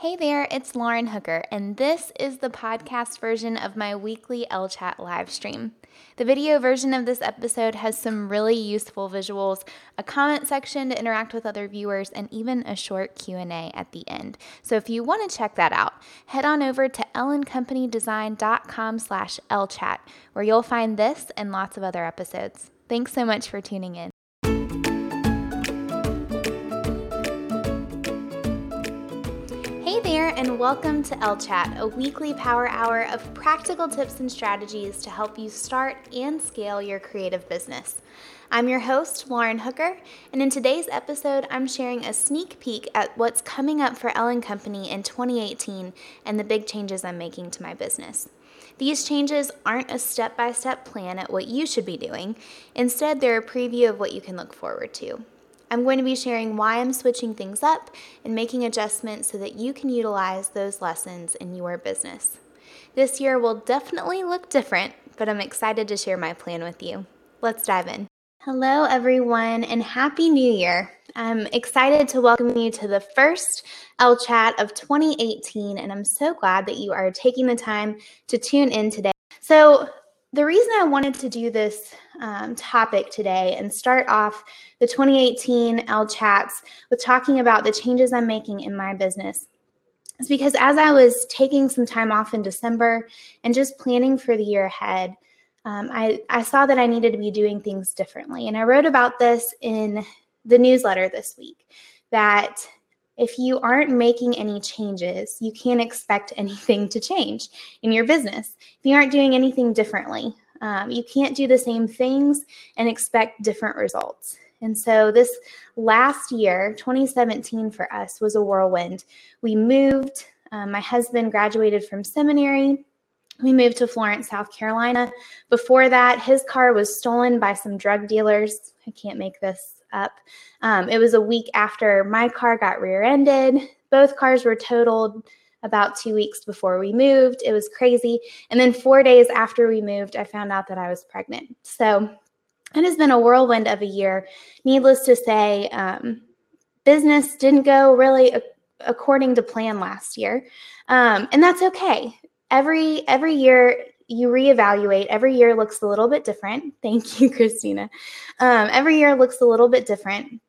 Hey there, it's Lauren Hooker, and this is the podcast version of my weekly LChat live stream. The video version of this episode has some really useful visuals, a comment section to interact with other viewers, and even a short Q&A at the end. So if you want to check that out, head on over to ellencompanydesign.com/LChat, where you'll find this and lots of other episodes. Thanks so much for tuning in. And welcome to LChat, a weekly power hour of practical tips and strategies to help you start and scale your creative business. I'm your host, Lauren Hooker, and in today's episode, I'm sharing a sneak peek at what's coming up for Ellen Company in 2018 and the big changes I'm making to my business. These changes aren't a step-by-step plan at what you should be doing. Instead, they're a preview of what you can look forward to. I'm going to be sharing why I'm switching things up and making adjustments so that you can utilize those lessons in your business. This year will definitely look different, but I'm excited to share my plan with you. Let's dive in. Hello, everyone, and Happy New Year. I'm excited to welcome you to the first LChat of 2018, and I'm so glad that you are taking the time to tune in today. So, the reason I wanted to do this topic today and start off the 2018 LChats with talking about the changes I'm making in my business is because as I was taking some time off in December and just planning for the year ahead, I saw that I needed to be doing things differently. And I wrote about this in the newsletter this week, that if you aren't making any changes, you can't expect anything to change in your business. If you aren't doing anything differently, you can't do the same things and expect different results. And so this last year, 2017 for us, was a whirlwind. We moved. My husband graduated from seminary. We moved to Florence, South Carolina. Before that, his car was stolen by some drug dealers. I can't make this up. It was a week after my car got rear-ended. Both cars were totaled about 2 weeks before we moved. It was crazy. And then 4 days after we moved, I found out that I was pregnant. So it has been a whirlwind of a year. Needless to say, business didn't go really according to plan last year. And that's okay. Every year, you reevaluate. Every year looks a little bit different. Thank you, Christina. Every year looks a little bit different.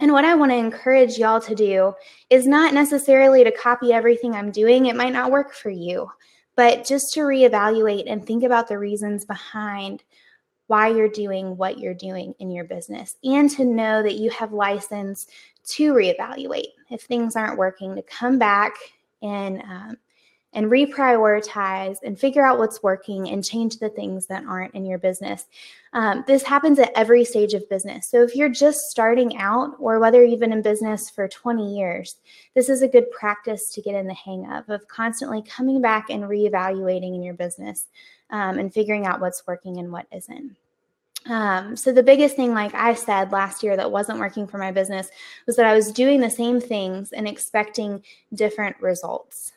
And what I want to encourage y'all to do is not necessarily to copy everything I'm doing. It might not work for you, but just to reevaluate and think about the reasons behind why you're doing what you're doing in your business, and to know that you have license to reevaluate. If things aren't working, to come back and reprioritize and figure out what's working and change the things that aren't in your business. This happens at every stage of business. So if you're just starting out, or whether you've been in business for 20 years, this is a good practice to get in the hang of constantly coming back and reevaluating in your business and figuring out what's working and what isn't. So the biggest thing, like I said last year, that wasn't working for my business was that I was doing the same things and expecting different results.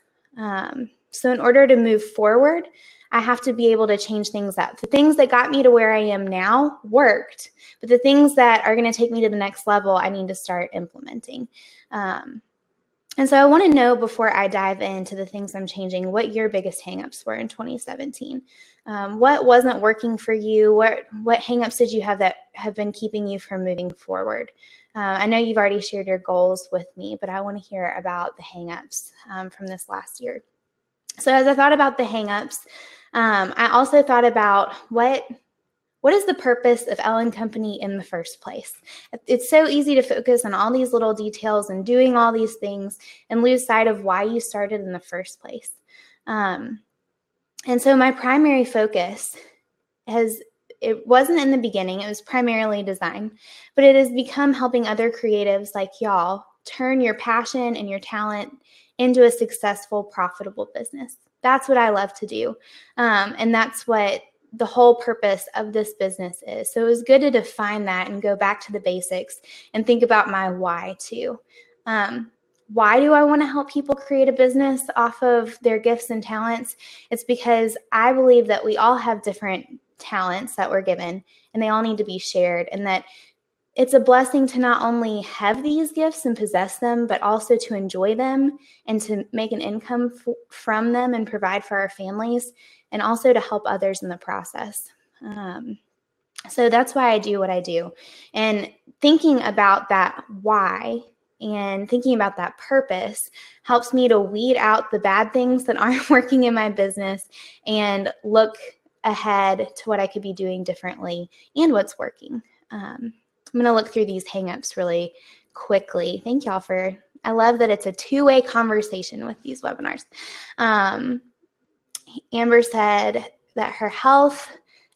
So in order to move forward, I have to be able to change things up. The things that got me to where I am now worked, but the things that are going to take me to the next level, I need to start implementing. And so I want to know, before I dive into the things I'm changing, what your biggest hangups were in 2017. What wasn't working for you? What hangups did you have that have been keeping you from moving forward? I know you've already shared your goals with me, but I want to hear about the hangups from this last year. So as I thought about the hangups, I also thought about what is the purpose of Ellen Company in the first place? It's so easy to focus on all these little details and doing all these things and lose sight of why you started in the first place. And so my primary focus it wasn't in the beginning, it was primarily design, but it has become helping other creatives like y'all turn your passion and your talent into a successful, profitable business. That's what I love to do. And that's what the whole purpose of this business is. So it was good to define that and go back to the basics and think about my why too. Why do I want to help people create a business off of their gifts and talents? It's because I believe that we all have different talents that we're given, and they all need to be shared, and that It's a blessing to not only have these gifts and possess them, but also to enjoy them and to make an income from them and provide for our families, and also to help others in the process. So that's why I do what I do. And thinking about that why and thinking about that purpose helps me to weed out the bad things that aren't working in my business and look ahead to what I could be doing differently and what's working. I'm going to look through these hangups really quickly. Thank y'all for, I love that it's a two-way conversation with these webinars. Amber said that her health,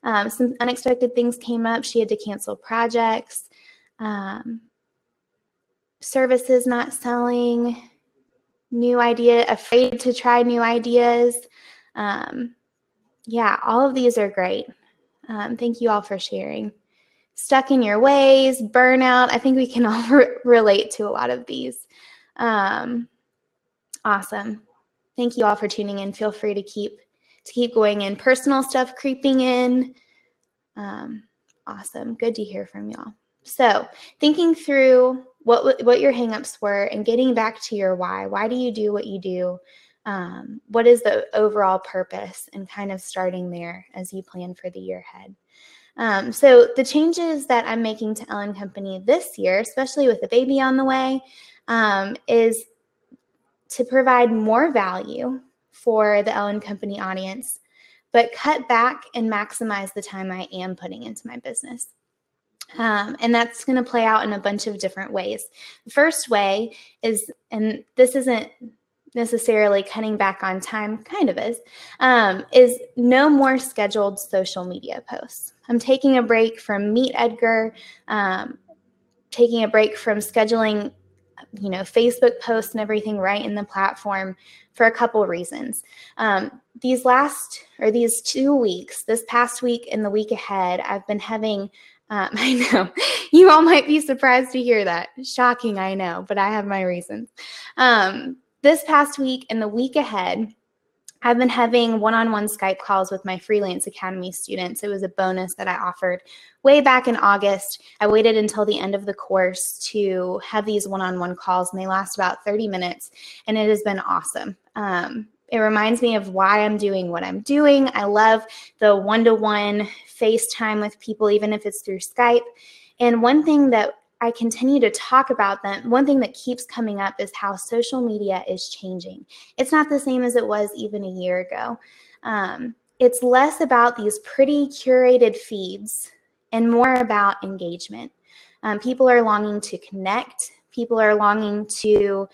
some unexpected things came up. She had to cancel projects, services not selling, new idea, afraid to try new ideas. Yeah, all of these are great. Thank you all for sharing. Stuck in your ways, burnout. I think we can all relate to a lot of these. Awesome. Thank you all for tuning in. Feel free to keep going in. Personal stuff creeping in. Awesome. Good to hear from y'all. So thinking through what your hangups were and getting back to your why. Why do you do what you do? What is the overall purpose, and kind of starting there as you plan for the year ahead. So the changes that I'm making to Ellen Company this year, especially with the baby on the way, is to provide more value for the Ellen Company audience, but cut back and maximize the time I am putting into my business. And that's going to play out in a bunch of different ways. The first way is, and this isn't necessarily cutting back on time, kind of is no more scheduled social media posts. I'm taking a break from Meet Edgar, taking a break from scheduling, Facebook posts and everything right in the platform for a couple reasons. These 2 weeks, this past week and the week ahead, I've been having, I know you all might be surprised to hear that. Shocking, I know, but I have my reasons. This past week and the week ahead, I've been having one-on-one Skype calls with my Freelance Academy students. It was a bonus that I offered way back in August. I waited until the end of the course to have these one-on-one calls, and they last about 30 minutes, and it has been awesome. It reminds me of why I'm doing what I'm doing. I love the one-to-one FaceTime with people, even if it's through Skype. And one thing that I continue to talk about them. One thing that keeps coming up is how social media is changing. It's not the same as it was even a year ago. It's less about these pretty curated feeds and more about engagement. People are longing to connect. People are longing to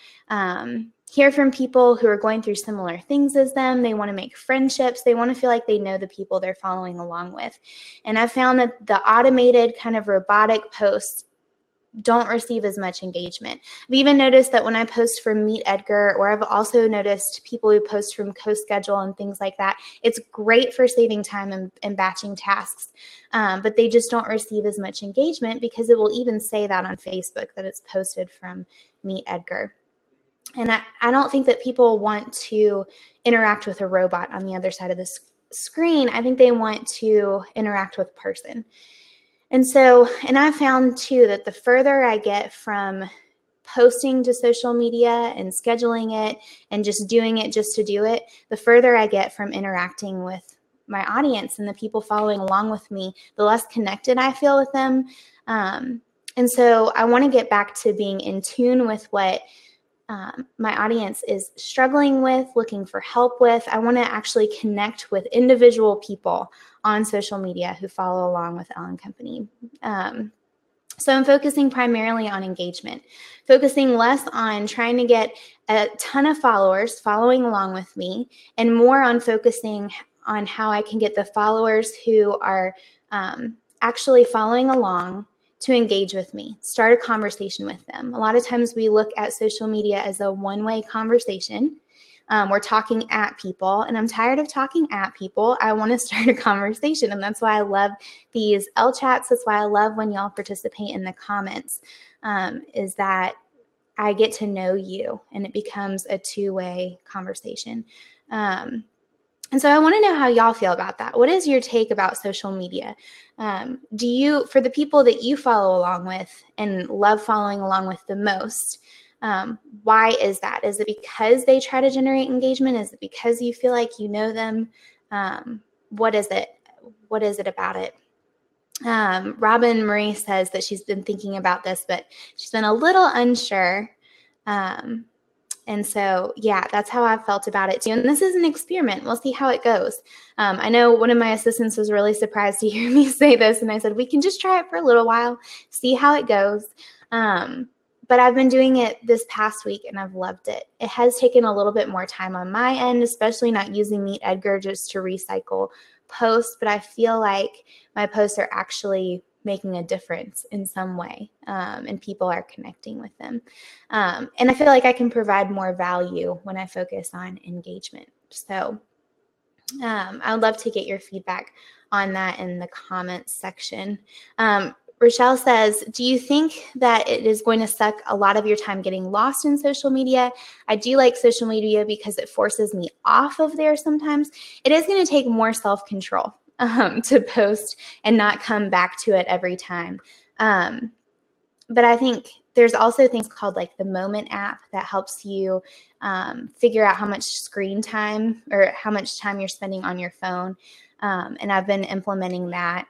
hear from people who are going through similar things as them. They want to make friendships. They want to feel like they know the people they're following along with. And I found that the automated kind of robotic posts don't receive as much engagement. I've even noticed that when I post from Meet Edgar, or I've also noticed people who post from CoSchedule and things like that, it's great for saving time and batching tasks, but they just don't receive as much engagement because it will even say that on Facebook that it's posted from Meet Edgar. And I don't think that people want to interact with a robot on the other side of the screen. I think they want to interact with person. And I found too that the further I get from posting to social media and scheduling it and just doing it just to do it, the further I get from interacting with my audience and the people following along with me, the less connected I feel with them. And so I want to get back to being in tune with what my audience is struggling with, looking for help with. I want to actually connect with individual people on social media who follow along with Ellen Company. So I'm focusing primarily on engagement, focusing less on trying to get a ton of followers following along with me, and more on focusing on how I can get the followers who are actually following along to engage with me, start a conversation with them. A lot of times we look at social media as a one-way conversation. We're talking at people, and I'm tired of talking at people. I want to start a conversation, and that's why I love these LChats. That's why I love when y'all participate in the comments, is that I get to know you, and it becomes a two-way conversation. And so I want to know how y'all feel about that. What is your take about social media? Do you, for the people that you follow along with and love following along with the most, why is that? Is it because they try to generate engagement? Is it because you feel like you know them? What is it? What is it about it? Robin Marie says that she's been thinking about this, but she's been a little unsure. And so, yeah, that's how I felt about it too. And this is an experiment. We'll see how it goes. I know one of my assistants was really surprised to hear me say this. And I said, we can just try it for a little while, see how it goes. But I've been doing it this past week and I've loved it. It has taken a little bit more time on my end, especially not using Meet Edgar just to recycle posts. But I feel like my posts are actually making a difference in some way, and people are connecting with them. And I feel like I can provide more value when I focus on engagement. So I would love to get your feedback on that in the comments section. Rochelle says, do you think that it is going to suck a lot of your time getting lost in social media? I do like social media because it forces me off of there sometimes. It is going to take more self-control to post and not come back to it every time. But I think there's also things called like the Moment app that helps you figure out how much screen time or how much time you're spending on your phone. And I've been implementing that.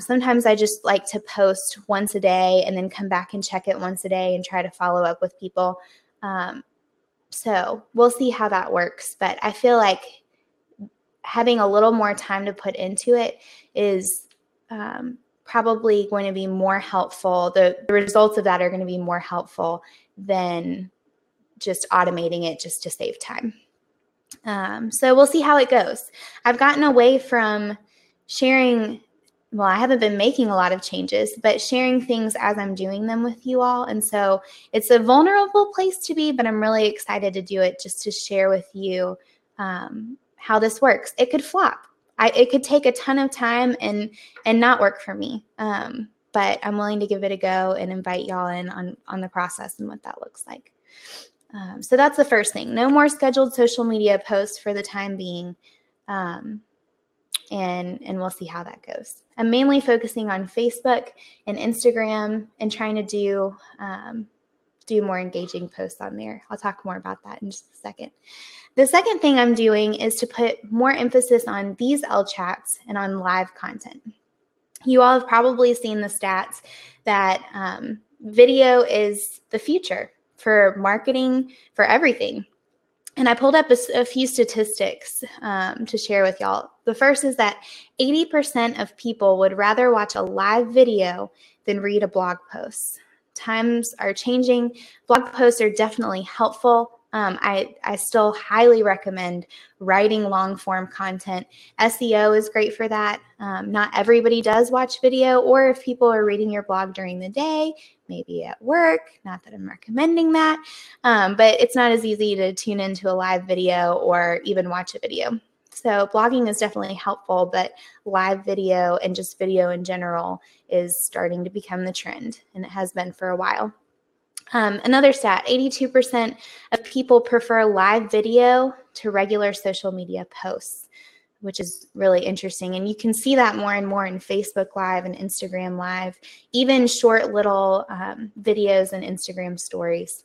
Sometimes I just like to post once a day and then come back and check it once a day and try to follow up with people. So we'll see how that works. But I feel like having a little more time to put into it is probably going to be more helpful. The results of that are going to be more helpful than just automating it just to save time. So we'll see how it goes. I've gotten away from sharing. Well, I haven't been making a lot of changes, but sharing things as I'm doing them with you all. And so it's a vulnerable place to be, but I'm really excited to do it just to share with you how this works. It could flop. It could take a ton of time and not work for me, but I'm willing to give it a go and invite y'all in on the process and what that looks like. So that's the first thing. No more scheduled social media posts for the time being. And we'll see how that goes. I'm mainly focusing on Facebook and Instagram and trying to do more engaging posts on there. I'll talk more about that in just a second. The second thing I'm doing is to put more emphasis on these LChats and on live content. You all have probably seen the stats that video is the future for marketing, for everything. And I pulled up a few statistics to share with y'all. The first is that 80% of people would rather watch a live video than read a blog post. Times are changing. Blog posts are definitely helpful. I still highly recommend writing long form content. SEO is great for that. Not everybody does watch video, or if people are reading your blog during the day, maybe at work, not that I'm recommending that, but it's not as easy to tune into a live video or even watch a video. So blogging is definitely helpful, but live video and just video in general is starting to become the trend, and it has been for a while. Another stat, 82% of people prefer live video to regular social media posts, which is really interesting. And you can see that more and more in Facebook Live and Instagram Live, even short little videos and Instagram stories.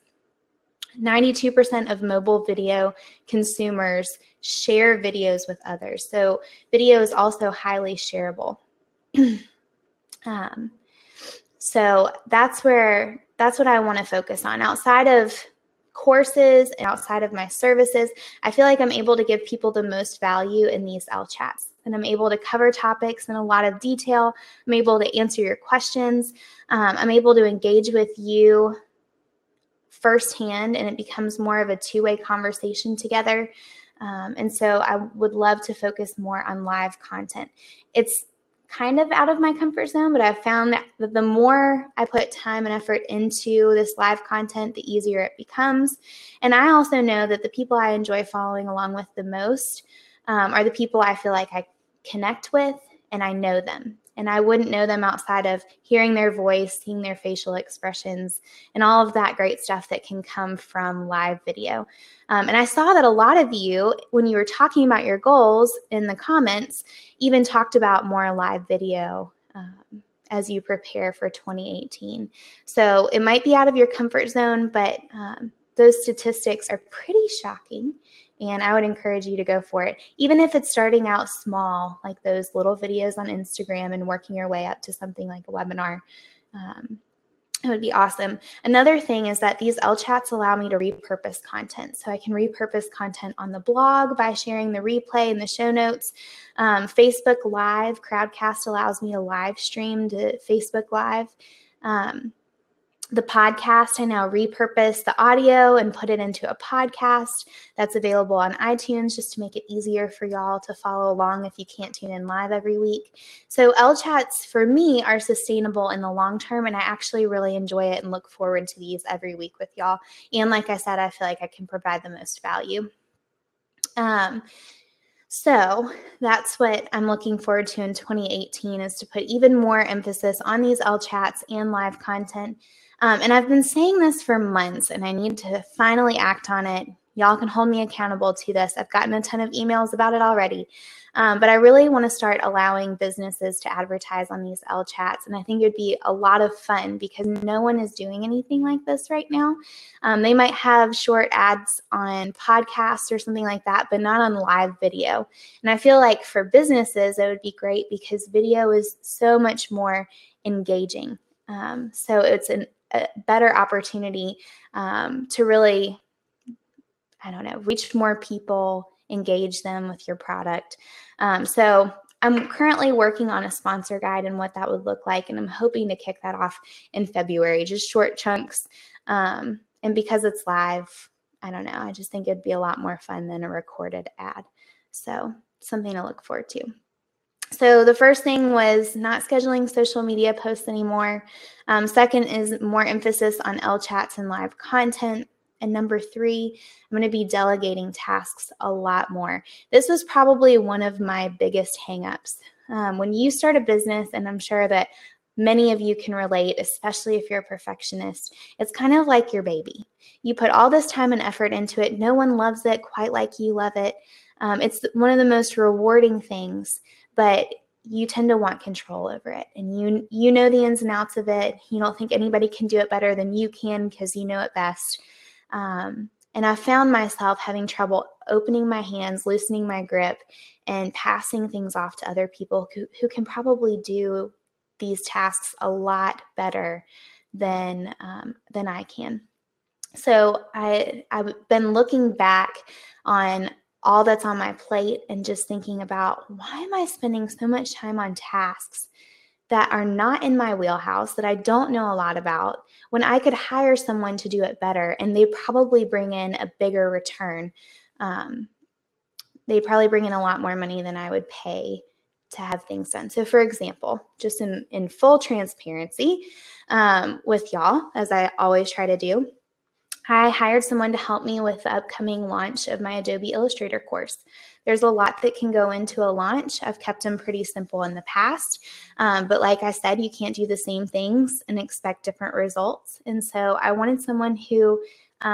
92% of mobile video consumers share videos with others. So video is also highly shareable. So that's what I want to focus on. Outside of courses and outside of my services, I feel like I'm able to give people the most value in these LChats. And I'm able to cover topics in a lot of detail. I'm able to answer your questions. I'm able to engage with you firsthand, and it becomes more of a two-way conversation together. And so I would love to focus more on live content. It's kind of out of my comfort zone, but I've found that the more I put time and effort into this live content, the easier it becomes. And I also know that the people I enjoy following along with the most are the people I feel like I connect with and I know them. and I wouldn't know them outside of hearing their voice, seeing their facial expressions, and all of that great stuff that can come from live video. And I saw that a lot of you, when you were talking about your goals in the comments, even talked about more live video as you prepare for 2018. So it might be out of your comfort zone, but those statistics are pretty shocking. And I would encourage you to go for it, even if it's starting out small, like those little videos on Instagram and working your way up to something like a webinar. It would be awesome. Another thing is that these LChats allow me to repurpose content. So I can repurpose content on the blog by sharing the replay and the show notes. Facebook Live, Crowdcast allows me to live stream to Facebook Live. The podcast, I now repurpose the audio and put it into a podcast that's available on iTunes just to make it easier for y'all to follow along if you can't tune in live every week. So LChats for me are sustainable in the long term, and I actually really enjoy it and look forward to these every week with y'all. And like I said, I feel like I can provide the most value. So that's what I'm looking forward to in 2018, is to put even more emphasis on these LChats and live content. And I've been saying this for months, and I need to finally act on it. Y'all can hold me accountable to this. I've gotten a ton of emails about it already. But I really want to start allowing businesses to advertise on these LChats. And I think it would be a lot of fun because no one is doing anything like this right now. They might have short ads on podcasts or something like that, but not on live video. And I feel like for businesses, it would be great because video is so much more engaging. So it's a better opportunity to really, reach more people, engage them with your product. So I'm currently working on a sponsor guide and what that would look like, and I'm hoping to kick that off in February, just short chunks. And because it's live, I just think it'd be a lot more fun than a recorded ad. So something to look forward to. So the first thing was not scheduling social media posts anymore. Second is more emphasis on LChats and live content. And number three, I'm going to be delegating tasks a lot more. This was probably one of my biggest hangups. When you start a business, and I'm sure that many of you can relate, especially if you're a perfectionist, it's kind of like your baby. You put all this time and effort into it. No one loves it quite like you love it. It's one of the most rewarding things, but you tend to want control over it, and you know the ins and outs of it. You don't think anybody can do it better than you can because you know it best. And I found myself having trouble opening my hands, loosening my grip, and passing things off to other people who can probably do these tasks a lot better than I can. So I've been looking back on all that's on my plate and just thinking about, why am I spending so much time on tasks that are not in my wheelhouse, that I don't know a lot about, when I could hire someone to do it better and they probably bring in a bigger return. They probably bring in a lot more money than I would pay to have things done. So for example, just in full transparency with y'all, as I always try to do, I hired someone to help me with the upcoming launch of my Adobe Illustrator course. There's a lot that can go into a launch. I've kept them pretty simple in the past. But like I said, you can't do the same things and expect different results. And so I wanted someone who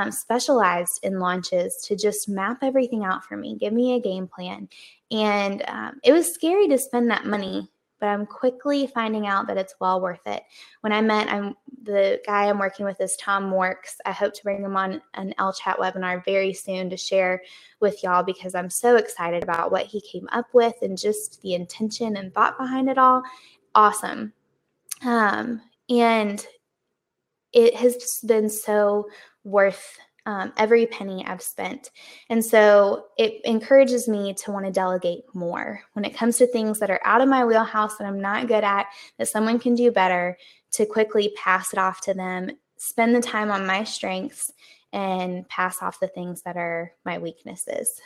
specialized in launches to just map everything out for me, give me a game plan. And it was scary to spend that money, but I'm quickly finding out that it's well worth it. When I met the guy I'm working with is Tom Morks. I hope to bring him on an LChat webinar very soon to share with y'all because I'm so excited about what he came up with and just the intention and thought behind it all. Awesome. And it has been so worth every penny I've spent. And so it encourages me to want to delegate more when it comes to things that are out of my wheelhouse that I'm not good at, that someone can do better, to quickly pass it off to them, spend the time on my strengths, and pass off the things that are my weaknesses.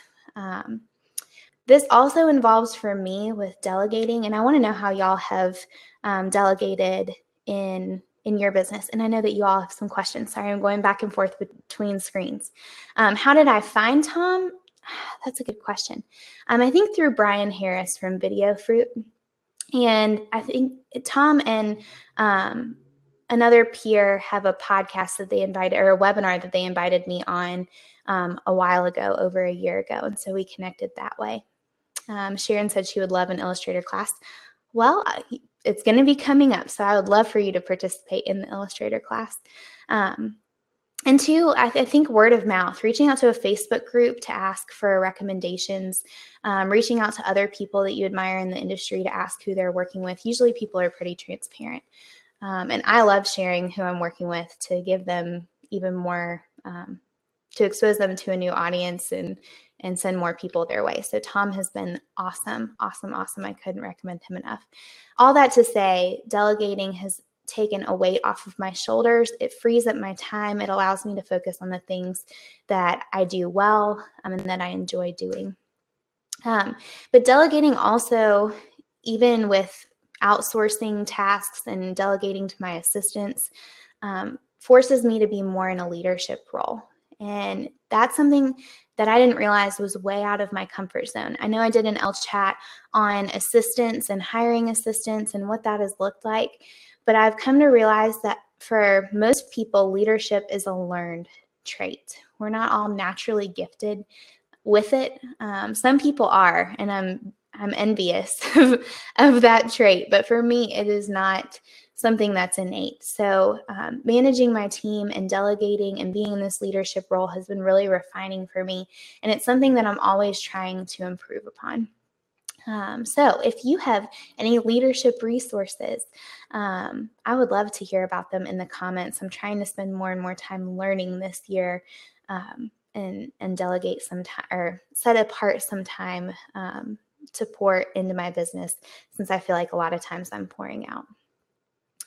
This also involves for me with delegating, and I want to know how y'all have delegated in your business. And I know that you all have some questions. Sorry, I'm going back and forth between screens. How did I find Tom? That's a good question. I think through Brian Harris from Video Fruit. And I think Tom and another peer have a podcast that they invited, or a webinar that they invited me on a while ago, over a year ago. And so we connected that way. Sharon said she would love an Illustrator class. Well, it's going to be coming up, so I would love for you to participate in the Illustrator class. And two, I think word of mouth, reaching out to a Facebook group to ask for recommendations, reaching out to other people that you admire in the industry to ask who they're working with. Usually people are pretty transparent. And I love sharing who I'm working with to give them even more, to expose them to a new audience and send more people their way. So Tom has been awesome, awesome, awesome. I couldn't recommend him enough. All that to say, delegating has taken a weight off of my shoulders. It frees up my time. It allows me to focus on the things that I do well and that I enjoy doing. But delegating also, even with outsourcing tasks and delegating to my assistants, forces me to be more in a leadership role. And that's something that I didn't realize was way out of my comfort zone. I know I did an LChat on assistants and hiring assistants and what that has looked like. But I've come to realize that for most people, leadership is a learned trait. We're not all naturally gifted with it. Some people are, and I'm envious of that trait. But for me, it is not something that's innate. So managing my team and delegating and being in this leadership role has been really refining for me. And it's something that I'm always trying to improve upon. So if you have any leadership resources, I would love to hear about them in the comments. I'm trying to spend more and more time learning this year and delegate some time or set apart some time to pour into my business, since I feel like a lot of times I'm pouring out.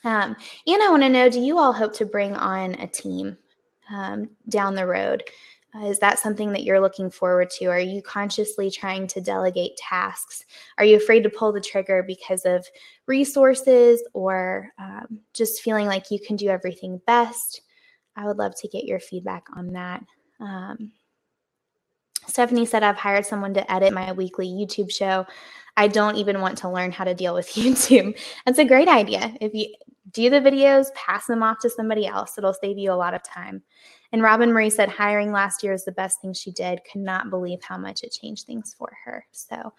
And I want to know, do you all hope to bring on a team down the road? Is that something that you're looking forward to? Are you consciously trying to delegate tasks? Are you afraid to pull the trigger because of resources or just feeling like you can do everything best? I would love to get your feedback on that. Stephanie said, I've hired someone to edit my weekly YouTube show. I don't even want to learn how to deal with YouTube. That's a great idea. If you do the videos, pass them off to somebody else. It'll save you a lot of time. And Robin Marie said hiring last year is the best thing she did. Could not believe how much it changed things for her. So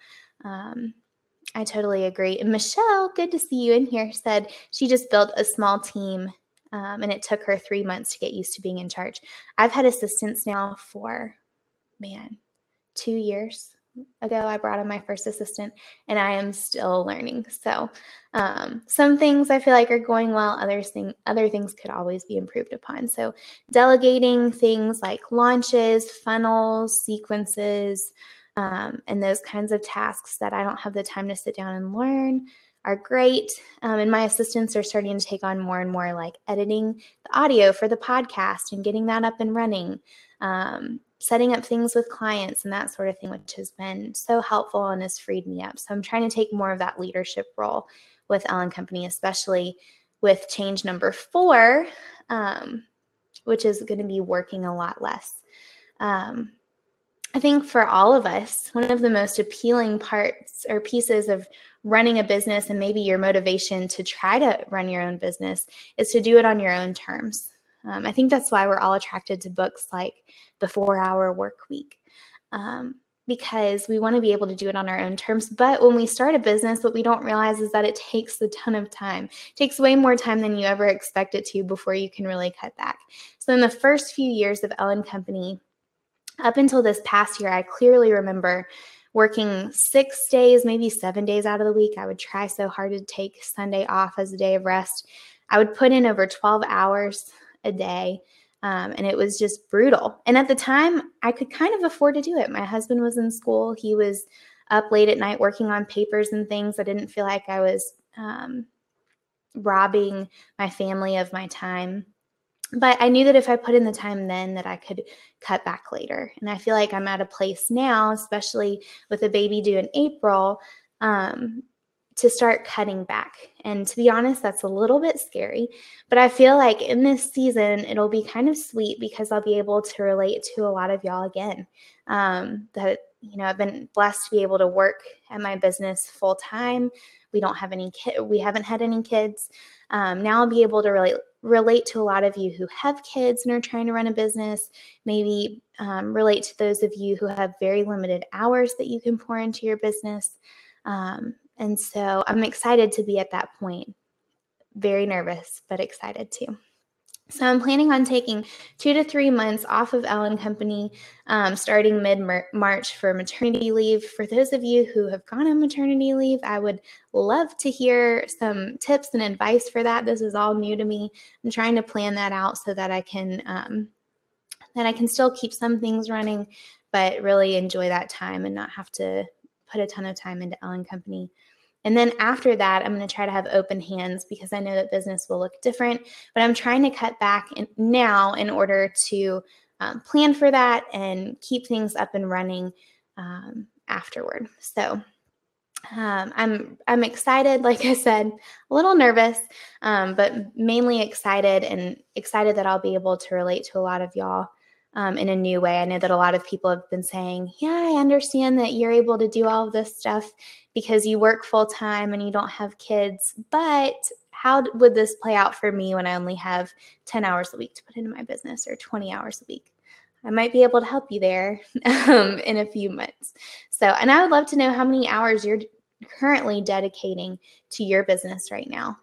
I totally agree. And Michelle, good to see you in here, said she just built a small team and it took her 3 months to get used to being in charge. I've had assistants now for, 2 years ago. I brought in my first assistant and I am still learning. So some things I feel like are going well, other things could always be improved upon. So delegating things like launches, funnels, sequences, and those kinds of tasks that I don't have the time to sit down and learn are great. And my assistants are starting to take on more and more, like editing the audio for the podcast and getting that up and running. Setting up things with clients and that sort of thing, which has been so helpful and has freed me up. So I'm trying to take more of that leadership role with Ellen Company, especially with change number 4, which is going to be working a lot less. I think for all of us, one of the most appealing parts or pieces of running a business, and maybe your motivation to try to run your own business, is to do it on your own terms. I think that's why we're all attracted to books like The 4-Hour Work Week, because we want to be able to do it on our own terms. But when we start a business, what we don't realize is that it takes a ton of time. It takes way more time than you ever expect it to before you can really cut back. So in the first few years of Ellen Company, up until this past year, I clearly remember working 6 days, maybe 7 days out of the week. I would try so hard to take Sunday off as a day of rest. I would put in over 12 hours a day. And it was just brutal. And at the time, I could kind of afford to do it. My husband was in school. He was up late at night working on papers and things. I didn't feel like I was robbing my family of my time. But I knew that if I put in the time then, that I could cut back later. And I feel like I'm at a place now, especially with a baby due in April, to start cutting back. And to be honest, that's a little bit scary, but I feel like in this season, it'll be kind of sweet because I'll be able to relate to a lot of y'all again. That, you know, I've been blessed to be able to work at my business full time. We don't have any kids. We haven't had any kids. Now I'll be able to relate to a lot of you who have kids and are trying to run a business, maybe relate to those of you who have very limited hours that you can pour into your business. And so I'm excited to be at that point. Very nervous, but excited too. So I'm planning on taking 2 to 3 months off of Ellen Company starting mid-March for maternity leave. For those of you who have gone on maternity leave, I would love to hear some tips and advice for that. This is all new to me. I'm trying to plan that out so that I can still keep some things running, but really enjoy that time and not have to put a ton of time into Ellen Company. And then after that, I'm going to try to have open hands because I know that business will look different, but I'm trying to cut back now in order to plan for that and keep things up and running afterward. So I'm excited, like I said, a little nervous, but mainly excited, and excited that I'll be able to relate to a lot of y'all in a new way. I know that a lot of people have been saying, yeah, I understand that you're able to do all of this stuff because you work full time and you don't have kids, but how would this play out for me when I only have 10 hours a week to put into my business, or 20 hours a week? I might be able to help you there in a few months. So, and I would love to know how many hours you're currently dedicating to your business right now.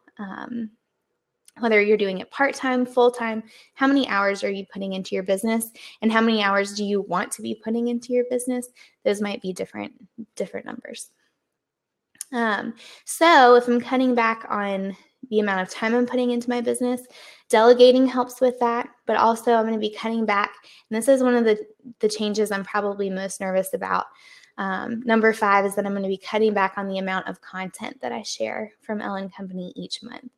Whether you're doing it part-time, full-time, how many hours are you putting into your business, and how many hours do you want to be putting into your business? Those might be different numbers. So if I'm cutting back on the amount of time I'm putting into my business, delegating helps with that, but also I'm going to be cutting back. And this is one of the changes I'm probably most nervous about. Number 5 is that I'm going to be cutting back on the amount of content that I share from Ellen Company each month.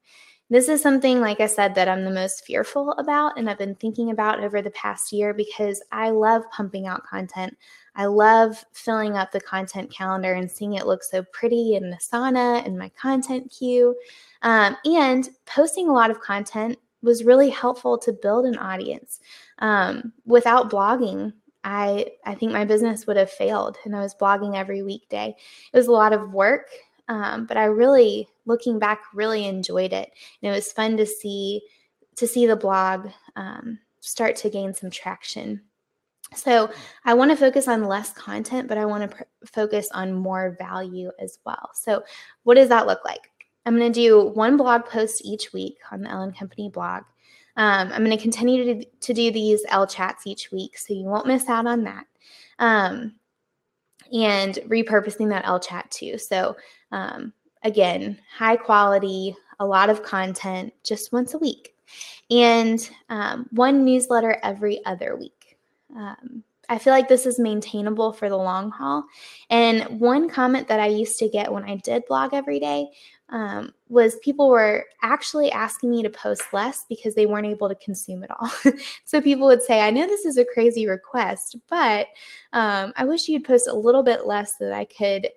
This is something, like I said, that I'm the most fearful about, and I've been thinking about over the past year, because I love pumping out content. I love filling up the content calendar and seeing it look so pretty in Asana and my content queue. And posting a lot of content was really helpful to build an audience. Without blogging, I think my business would have failed, and I was blogging every weekday. It was a lot of work. But I really, looking back, really enjoyed it. And it was fun to see the blog start to gain some traction. So I want to focus on less content, but I want to focus on more value as well. So what does that look like? I'm going to do 1 blog post each week on the Ellen Company blog. I'm going to continue to do these LChats each week, so you won't miss out on that. And repurposing that LChat too. So again, high quality, a lot of content just once a week, and 1 newsletter every other week. I feel like this is maintainable for the long haul. And one comment that I used to get when I did blog every day was people were actually asking me to post less because they weren't able to consume it all. So people would say, I know this is a crazy request, but I wish you'd post a little bit less so that I could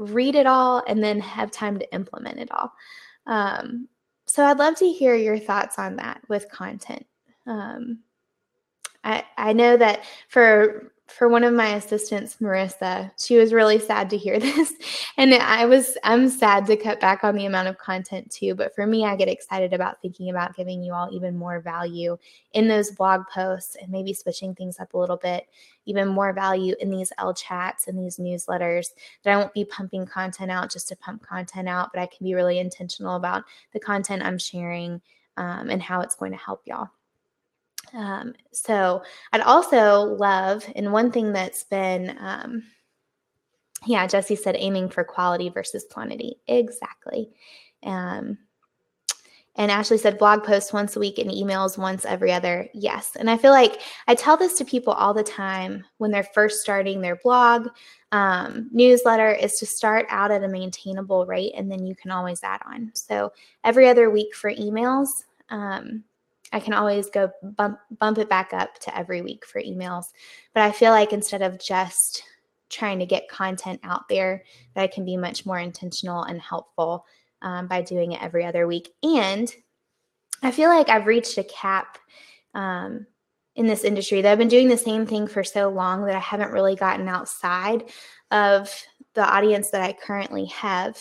read it all and then have time to implement it all. So I'd love to hear your thoughts on that with content. I know that for one of my assistants, Marissa, she was really sad to hear this. And I'm sad to cut back on the amount of content too. But for me, I get excited about thinking about giving you all even more value in those blog posts, and maybe switching things up a little bit, even more value in these LChats and these newsletters, that I won't be pumping content out just to pump content out, but I can be really intentional about the content I'm sharing and how it's going to help y'all. So I'd also love, and one thing that's been, Jesse said aiming for quality versus quantity. Exactly. And Ashley said blog posts once a week and emails once every other. Yes. And I feel like I tell this to people all the time when they're first starting their blog, newsletter, is to start out at a maintainable rate, and then you can always add on. So every other week for emails, I can always go bump it back up to every week for emails. But I feel like instead of just trying to get content out there, that I can be much more intentional and helpful by doing it every other week. And I feel like I've reached a cap in this industry, that I've been doing the same thing for so long that I haven't really gotten outside of the audience that I currently have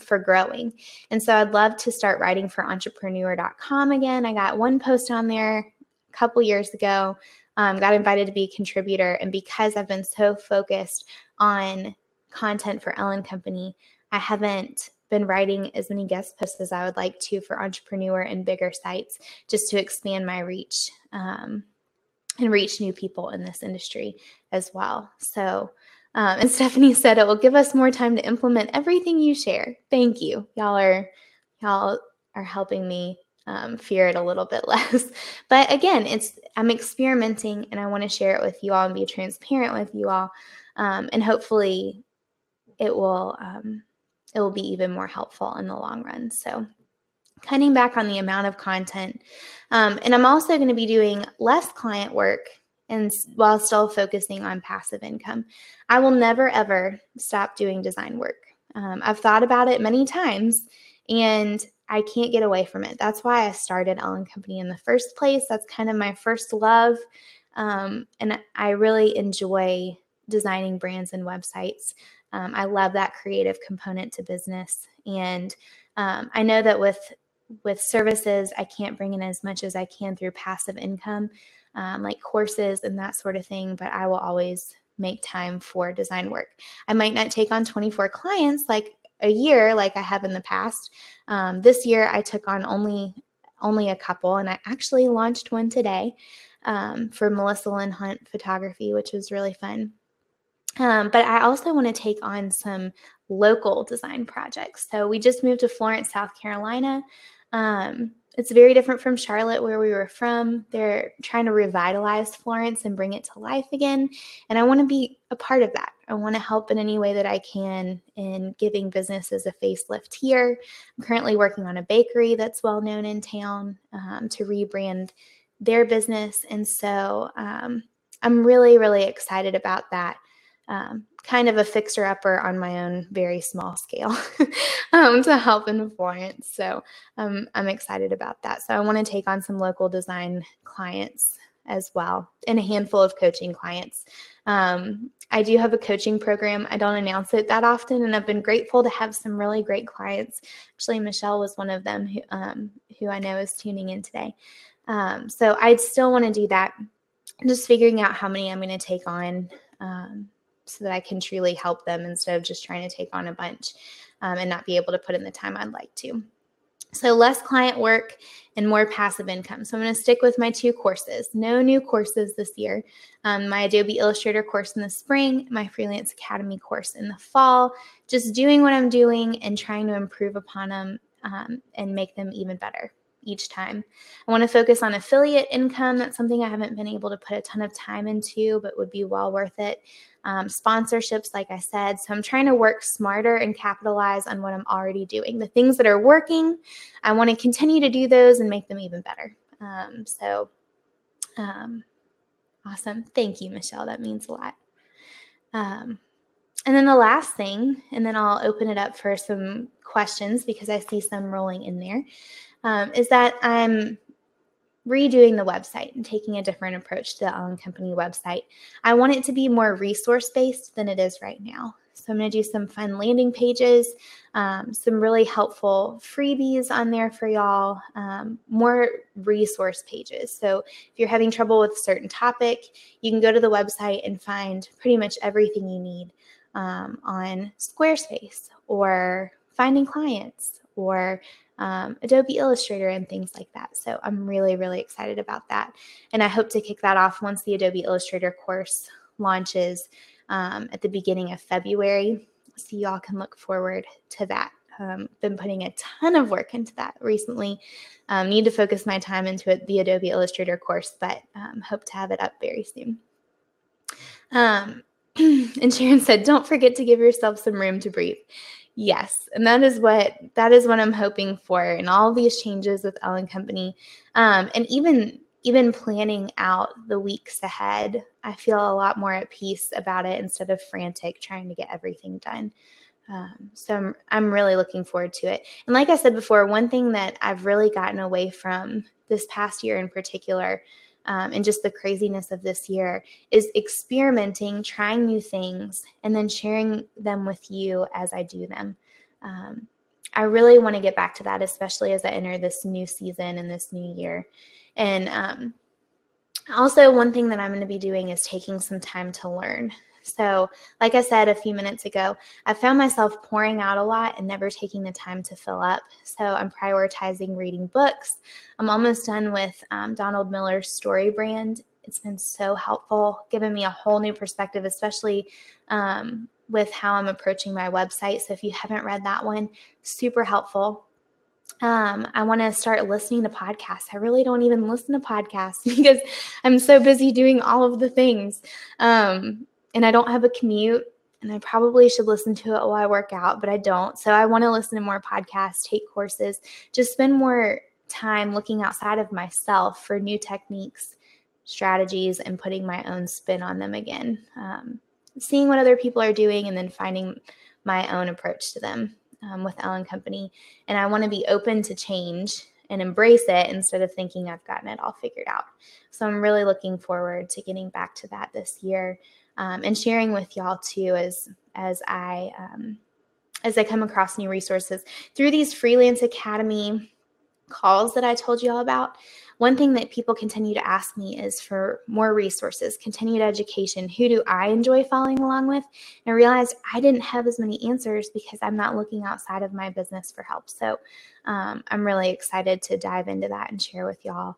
for growing. And so I'd love to start writing for entrepreneur.com again. I got one post on there a couple years ago, got invited to be a contributor. And because I've been so focused on content for Ellen Company, I haven't been writing as many guest posts as I would like to for entrepreneur and bigger sites, just to expand my reach and reach new people in this industry as well. So, and Stephanie said, it will give us more time to implement everything you share. Thank you. Y'all are helping me fear it a little bit less. But again, I'm experimenting, and I want to share it with you all and be transparent with you all. And hopefully it will be even more helpful in the long run. So cutting back on the amount of content. And I'm also going to be doing less client work, and while still focusing on passive income. I will never, ever stop doing design work. I've thought about it many times, and I can't get away from it. That's why I started Ellen Company in the first place. That's kind of my first love. And I really enjoy designing brands and websites. I love that creative component to business. And I know that with services, I can't bring in as much as I can through passive income, like courses and that sort of thing, but I will always make time for design work. I might not take on 24 clients like a year like I have in the past. This year I took on only a couple, and I actually launched one today for Melissa Lynn Hunt Photography, which was really fun. But I also want to take on some local design projects. So we just moved to Florence, South Carolina. It's very different from Charlotte, where we were from. They're trying to revitalize Florence and bring it to life again. And I want to be a part of that. I want to help in any way that I can in giving businesses a facelift here. I'm currently working on a bakery that's well known in town to rebrand their business. And so I'm really, really excited about that. Kind of a fixer-upper on my own very small scale to help in Florence. So I'm excited about that. So I want to take on some local design clients as well, and a handful of coaching clients. I do have a coaching program. I don't announce it that often, and I've been grateful to have some really great clients. Actually, Michelle was one of them who I know is tuning in today. So I'd still want to do that. I'm just figuring out how many I'm going to take on so that I can truly help them, instead of just trying to take on a bunch and not be able to put in the time I'd like to. So less client work and more passive income. So I'm going to stick with my two courses. No new courses this year. My Adobe Illustrator course in the spring, my Freelance Academy course in the fall, just doing what I'm doing and trying to improve upon them and make them even better each time. I want to focus on affiliate income. That's something I haven't been able to put a ton of time into, but would be well worth it. Sponsorships, like I said. So I'm trying to work smarter and capitalize on what I'm already doing. The things that are working, I want to continue to do those and make them even better. Awesome. Thank you, Michelle. That means a lot. And then the last thing, and then I'll open it up for some questions because I see some rolling in there. Is that I'm redoing the website and taking a different approach to the Ellen Company website. I want it to be more resource-based than it is right now. So I'm going to do some fun landing pages, some really helpful freebies on there for y'all, more resource pages. So if you're having trouble with a certain topic, you can go to the website and find pretty much everything you need on Squarespace or finding clients or Adobe Illustrator and things like that. So I'm really, really excited about that. And I hope to kick that off once the Adobe Illustrator course launches at the beginning of February. So y'all can look forward to that. Been putting a ton of work into that recently. Need to focus my time into it, the Adobe Illustrator course, but hope to have it up very soon. And Sharon said, don't forget to give yourself some room to breathe. Yes, and that is what I'm hoping for in all these changes with Ellen Company, and even planning out the weeks ahead. I feel a lot more at peace about it instead of frantic trying to get everything done. So I'm really looking forward to it. And like I said before, one thing that I've really gotten away from this past year in particular, and just the craziness of this year, is experimenting, trying new things, and then sharing them with you as I do them. I really want to get back to that, especially as I enter this new season and this new year. And also one thing that I'm going to be doing is taking some time to learn. So like I said a few minutes ago, I found myself pouring out a lot and never taking the time to fill up. So I'm prioritizing reading books. I'm almost done with Donald Miller's Story Brand. It's been so helpful, given me a whole new perspective, especially with how I'm approaching my website. So if you haven't read that one, super helpful. I want to start listening to podcasts. I really don't even listen to podcasts because I'm so busy doing all of the things. And I don't have a commute, and I probably should listen to it while I work out, but I don't. So I want to listen to more podcasts, take courses, just spend more time looking outside of myself for new techniques, strategies, and putting my own spin on them again. Seeing what other people are doing and then finding my own approach to them with Ellen Company. And I want to be open to change and embrace it instead of thinking I've gotten it all figured out. So I'm really looking forward to getting back to that this year. And sharing with y'all too as I come across new resources through these freelance academy calls that I told you all about. One thing that people continue to ask me is for more resources, continued education. Who do I enjoy following along with? And I realized I didn't have as many answers because I'm not looking outside of my business for help. So I'm really excited to dive into that and share with y'all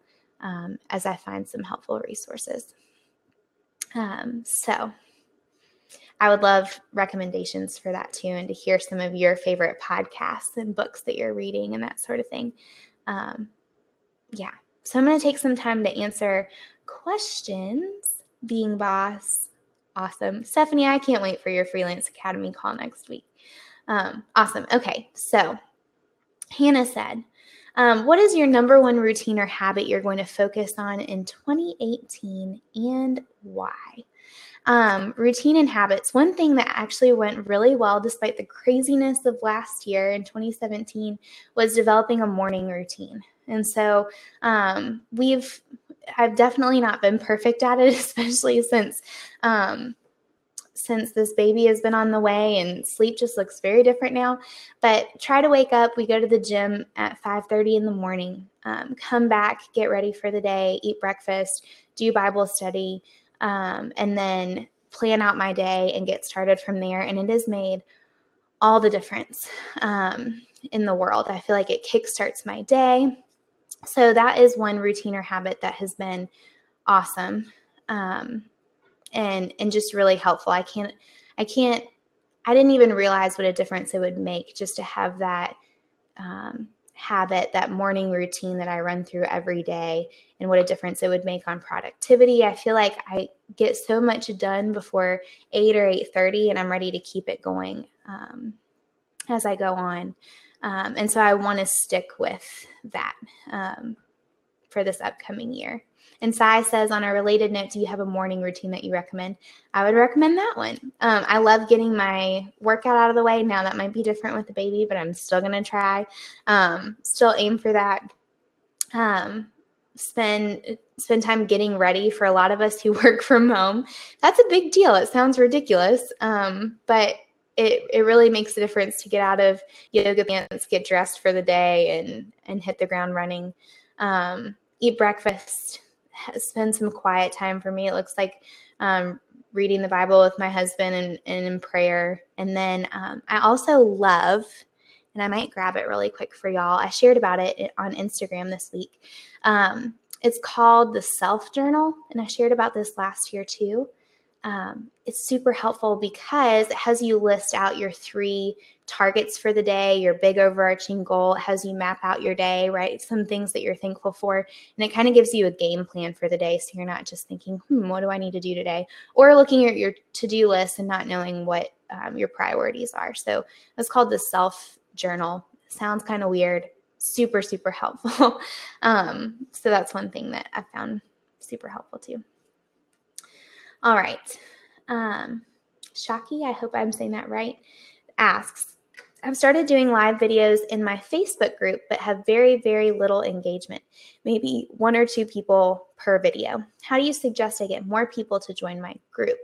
as I find some helpful resources. So I would love recommendations for that too, and to hear some of your favorite podcasts and books that you're reading and that sort of thing. Yeah. So I'm going to take some time to answer questions. Being boss. Awesome. Stephanie, I can't wait for your freelance academy call next week. Awesome. Okay. So Hannah said, what is your number one routine or habit you're going to focus on in 2018 and why? Routine and habits. One thing that actually went really well despite the craziness of last year in 2017 was developing a morning routine. And so I've definitely not been perfect at it, especially since this baby has been on the way, and sleep just looks very different now. But try to wake up. We go to the gym at 5:30 in the morning, come back, get ready for the day, eat breakfast, do Bible study, and then plan out my day and get started from there. And it has made all the difference in the world. I feel like it kickstarts my day. So that is one routine or habit that has been awesome. And just really helpful. I didn't even realize what a difference it would make just to have that habit, that morning routine that I run through every day, and what a difference it would make on productivity. I feel like I get so much done before 8 or 8:30, and I'm ready to keep it going as I go on. And so I want to stick with that for this upcoming year. And Sai says, on a related note, do you have a morning routine that you recommend? I would recommend that one. I love getting my workout out of the way. Now that might be different with the baby, but I'm still going to try. Still aim for that. Spend time getting ready. For a lot of us who work from home, that's a big deal. It sounds ridiculous, but it really makes a difference to get out of yoga pants, get dressed for the day, and hit the ground running. Eat breakfast. Spend some quiet time for me. It looks like reading the Bible with my husband and in prayer. And then I also love, and I might grab it really quick for y'all, I shared about it on Instagram this week. It's called the Self Journal, and I shared about this last year too. It's super helpful because it has you list out your 3 targets for the day, your big overarching goal. It has you map out your day, write some things that you're thankful for, and it kind of gives you a game plan for the day. So you're not just thinking, what do I need to do today? Or looking at your to-do list and not knowing what your priorities are. So it's called the Self Journal. Sounds kind of weird. Super, super helpful. So that's one thing that I found super helpful too. All right. Shaki, I hope I'm saying that right, asks, I've started doing live videos in my Facebook group, but have very, very little engagement, maybe 1 or 2 people per video. How do you suggest I get more people to join my group?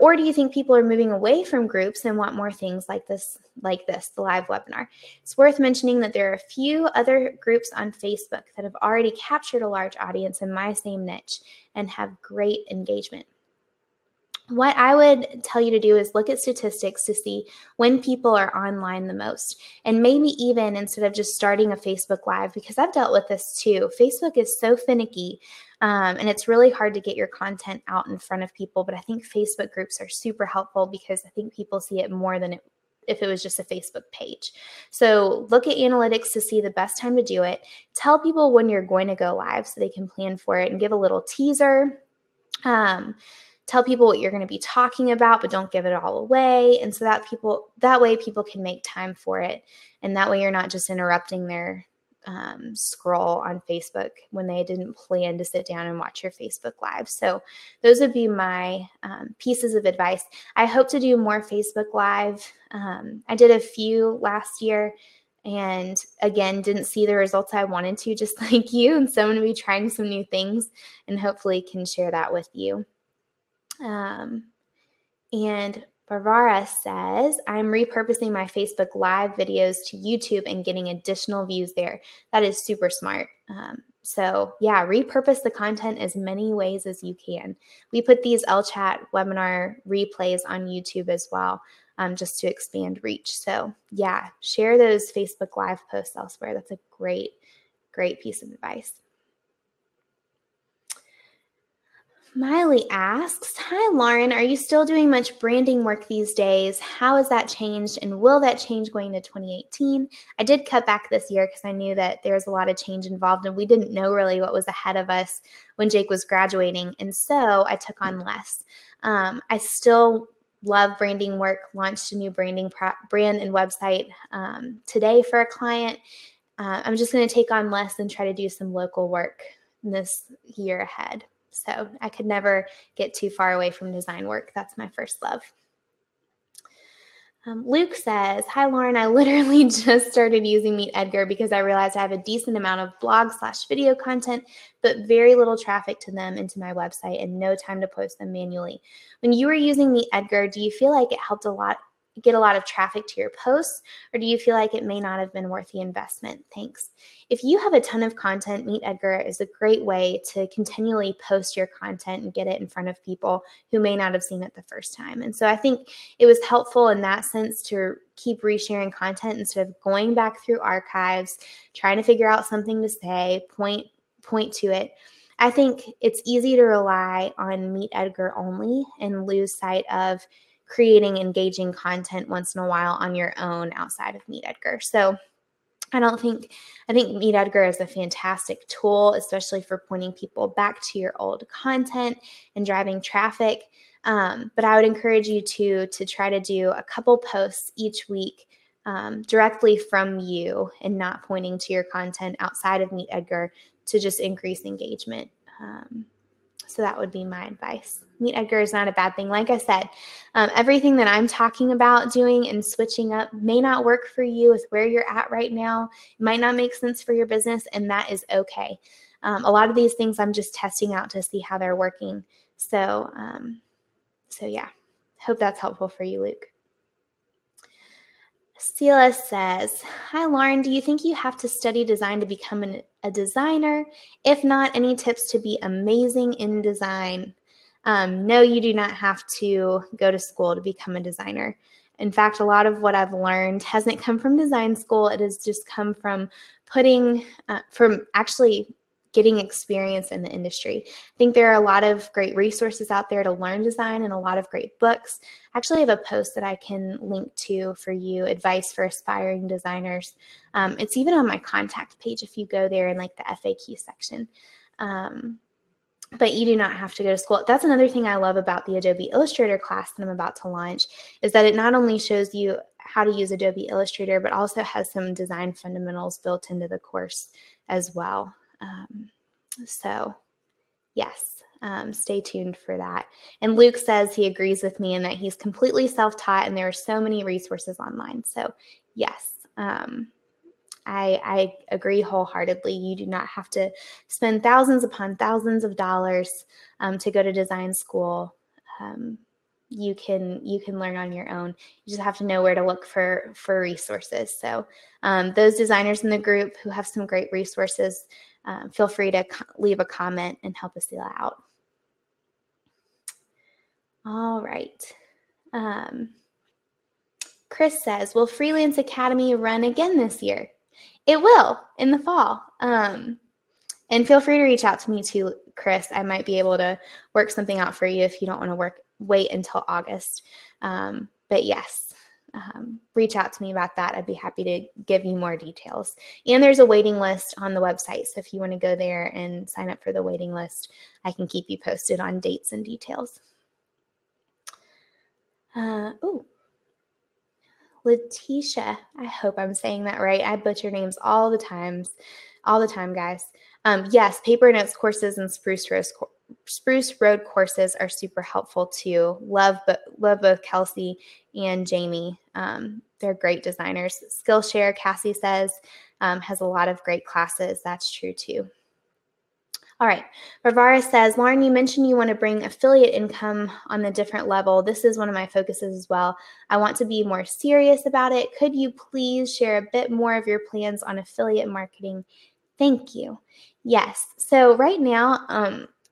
Or do you think people are moving away from groups and want more things like this, the live webinar? It's worth mentioning that there are a few other groups on Facebook that have already captured a large audience in my same niche and have great engagement. What I would tell you to do is look at statistics to see when people are online the most. And maybe even instead of just starting a Facebook Live, because I've dealt with this too. Facebook is so finicky, and it's really hard to get your content out in front of people. But I think Facebook groups are super helpful because I think people see it more than if it was just a Facebook page. So look at analytics to see the best time to do it. Tell people when you're going to go live so they can plan for it and give a little teaser. Tell people what you're going to be talking about, but don't give it all away. And so that way people can make time for it. And that way you're not just interrupting their scroll on Facebook when they didn't plan to sit down and watch your Facebook Live. So those would be my pieces of advice. I hope to do more Facebook Live. I did a few last year and again, didn't see the results I wanted to, just like you. And so I'm going to be trying some new things and hopefully can share that with you. And Barbara says, I'm repurposing my Facebook Live videos to YouTube and getting additional views there. That is super smart. So yeah, repurpose the content as many ways as you can. We put these LChat webinar replays on YouTube as well, just to expand reach. So yeah, share those Facebook Live posts elsewhere. That's a great, great piece of advice. Miley asks, hi, Lauren, are you still doing much branding work these days? How has that changed and will that change going to 2018? I did cut back this year because I knew that there was a lot of change involved and we didn't know really what was ahead of us when Jake was graduating. And so I took on less. I still love branding work, launched a new branding brand and website today for a client. I'm just going to take on less and try to do some local work this year ahead. So I could never get too far away from design work. That's my first love. Luke says, hi, Lauren. I literally just started using Meet Edgar because I realized I have a decent amount of blog/video content, but very little traffic to them into my website and no time to post them manually. When you were using Meet Edgar, do you feel like it helped get a lot of traffic to your posts, or do you feel like it may not have been worth the investment? Thanks. If you have a ton of content, Meet Edgar is a great way to continually post your content and get it in front of people who may not have seen it the first time. And so I think it was helpful in that sense to keep resharing content instead of going back through archives, trying to figure out something to say, point to it. I think it's easy to rely on Meet Edgar only and lose sight of creating engaging content once in a while on your own outside of Meet Edgar. So I think Meet Edgar is a fantastic tool, especially for pointing people back to your old content and driving traffic. But I would encourage you to try to do a couple posts each week directly from you and not pointing to your content outside of Meet Edgar to just increase engagement. So that would be my advice. Meet Edgar is not a bad thing. Like I said, everything that I'm talking about doing and switching up may not work for you with where you're at right now. It might not make sense for your business, and that is okay. A lot of these things I'm just testing out to see how they're working. So, yeah, hope that's helpful for you, Luke. Celia says, hi, Lauren, do you think you have to study design to become a designer? If not, any tips to be amazing in design? No, you do not have to go to school to become a designer. In fact, a lot of what I've learned hasn't come from design school. It has just come from actually getting experience in the industry. I think there are a lot of great resources out there to learn design and a lot of great books. I actually have a post that I can link to for you, advice for aspiring designers. It's even on my contact page if you go there in like the FAQ section. But you do not have to go to school. That's another thing I love about the Adobe Illustrator class that I'm about to launch is that it not only shows you how to use Adobe Illustrator, but also has some design fundamentals built into the course as well. So yes, Stay tuned for that. And Luke says he agrees with me and that he's completely self-taught and there are so many resources online. So yes, I agree wholeheartedly. You do not have to spend thousands upon thousands of dollars to go to design school. You can learn on your own. You just have to know where to look for resources. So those designers in the group who have some great resources, feel free to leave a comment and help us deal out. All right. Chris says, will Freelance Academy run again this year? It will in the fall. And feel free to reach out to me too, Chris. I might be able to work something out for you if you don't want to wait until August. But yes, reach out to me about that. I'd be happy to give you more details. And there's a waiting list on the website. So if you want to go there and sign up for the waiting list, I can keep you posted on dates and details. Letitia, I hope I'm saying that right. I butcher names all the time, guys. Yes, paper notes courses and Spruce Road courses are super helpful too. Love both Kelsey and Jamie. They're great designers. Skillshare, Cassie says, has a lot of great classes. That's true too. All right. Bravara says, Lauren, you mentioned you want to bring affiliate income on a different level. This is one of my focuses as well. I want to be more serious about it. Could you please share a bit more of your plans on affiliate marketing? Thank you. Yes. So right now,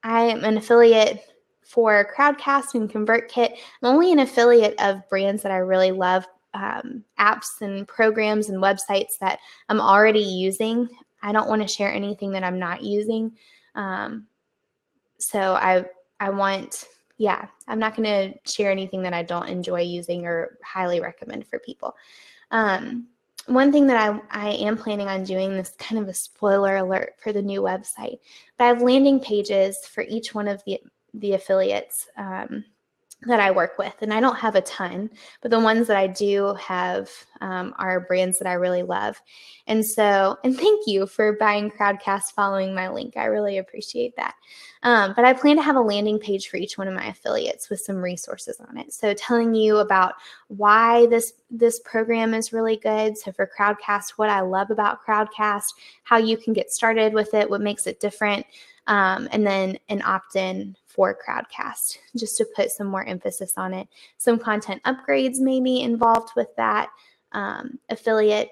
I am an affiliate for Crowdcast and ConvertKit. I'm only an affiliate of brands that I really love, apps and programs and websites that I'm already using. I don't want to share anything that I'm not using. So I'm not going to share anything that I don't enjoy using or highly recommend for people. One thing that I am planning on doing, this is kind of a spoiler alert for the new website, but I have landing pages for each one of the affiliates, that I work with. And I don't have a ton, but the ones that I do have are brands that I really love. And thank you for buying Crowdcast following my link. I really appreciate that. But I plan to have a landing page for each one of my affiliates with some resources on it. So telling you about why this program is really good. So for Crowdcast, what I love about Crowdcast, how you can get started with it, what makes it different, and then an opt-in for Crowdcast, just to put some more emphasis on it. Some content upgrades may be involved with that affiliate.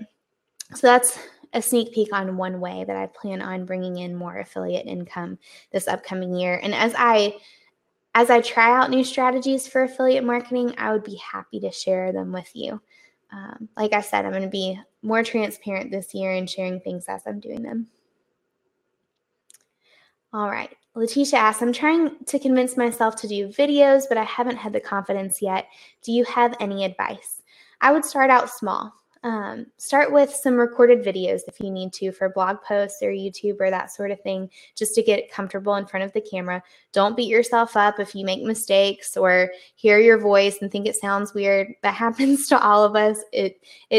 So that's a sneak peek on one way that I plan on bringing in more affiliate income this upcoming year. And as I try out new strategies for affiliate marketing, I would be happy to share them with you. Like I said, I'm going to be more transparent this year in sharing things as I'm doing them. All right. Letitia asks, I'm trying to convince myself to do videos, but I haven't had the confidence yet. Do you have any advice? I would start out small. Start with some recorded videos if you need to for blog posts or YouTube or that sort of thing, just to get comfortable in front of the camera. Don't beat yourself up if you make mistakes or hear your voice and think it sounds weird. That happens to all of us. It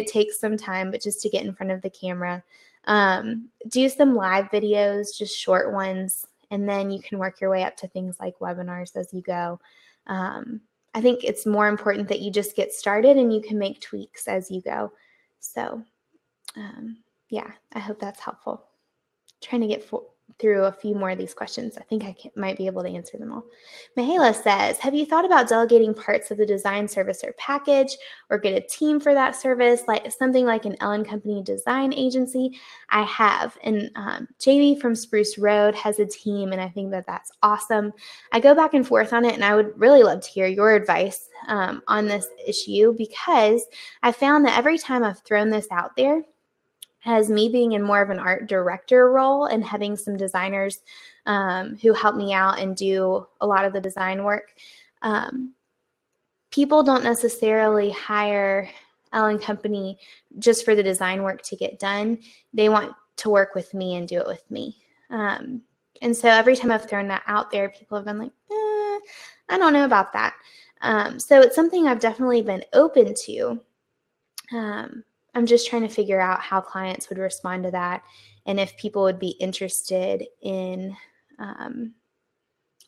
takes some time, but just to get in front of the camera. Do some live videos, just short ones, and then you can work your way up to things like webinars as you go. I think it's more important that you just get started and you can make tweaks as you go. So, I hope that's helpful. I'm trying to get through a few more of these questions. I think might be able to answer them all. Mihaela says, have you thought about delegating parts of the design service or package or get a team for that service, like something like an Ellen Company design agency? I have. And Jamie from Spruce Road has a team, and I think that that's awesome. I go back and forth on it, and I would really love to hear your advice on this issue, because I found that every time I've thrown this out there, as me being in more of an art director role and having some designers who help me out and do a lot of the design work, people don't necessarily hire Ellen Company just for the design work to get done. They want to work with me and do it with me. And so every time I've thrown that out there, people have been like, I don't know about that. So it's something I've definitely been open to. I'm just trying to figure out how clients would respond to that and if people would be interested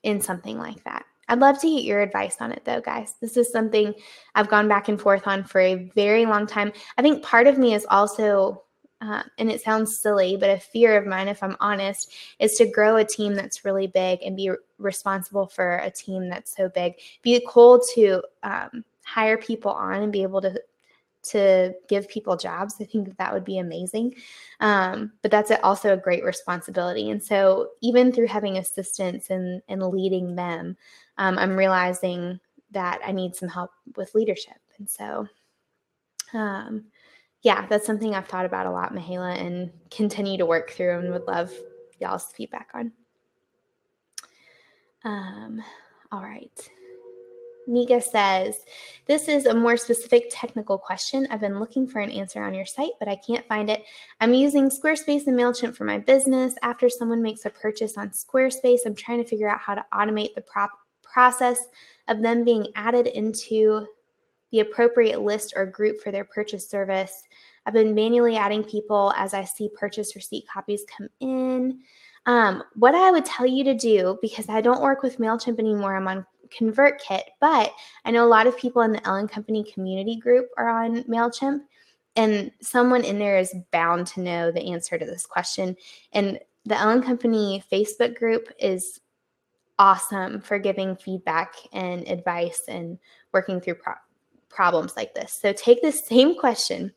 in something like that. I'd love to get your advice on it though, guys. This is something I've gone back and forth on for a very long time. I think part of me is also, and it sounds silly, but a fear of mine, if I'm honest, is to grow a team that's really big and be responsible for a team that's so big. Be cool to hire people on and be able to give people jobs. I think that would be amazing. But that's also a great responsibility. And so even through having assistants and leading them, I'm realizing that I need some help with leadership. And so, yeah, that's something I've thought about a lot, Mihaela, and continue to work through and would love y'all's feedback on. All right. Nika says, this is a more specific technical question. I've been looking for an answer on your site, but I can't find it. I'm using Squarespace and MailChimp for my business. After someone makes a purchase on Squarespace, I'm trying to figure out how to automate the process of them being added into the appropriate list or group for their purchase service. I've been manually adding people as I see purchase receipt copies come in. What I would tell you to do, because I don't work with MailChimp anymore, I'm on ConvertKit, but I know a lot of people in the Ellen Company community group are on MailChimp, and someone in there is bound to know the answer to this question. And the Ellen Company Facebook group is awesome for giving feedback and advice and working through problems like this. So take this same question,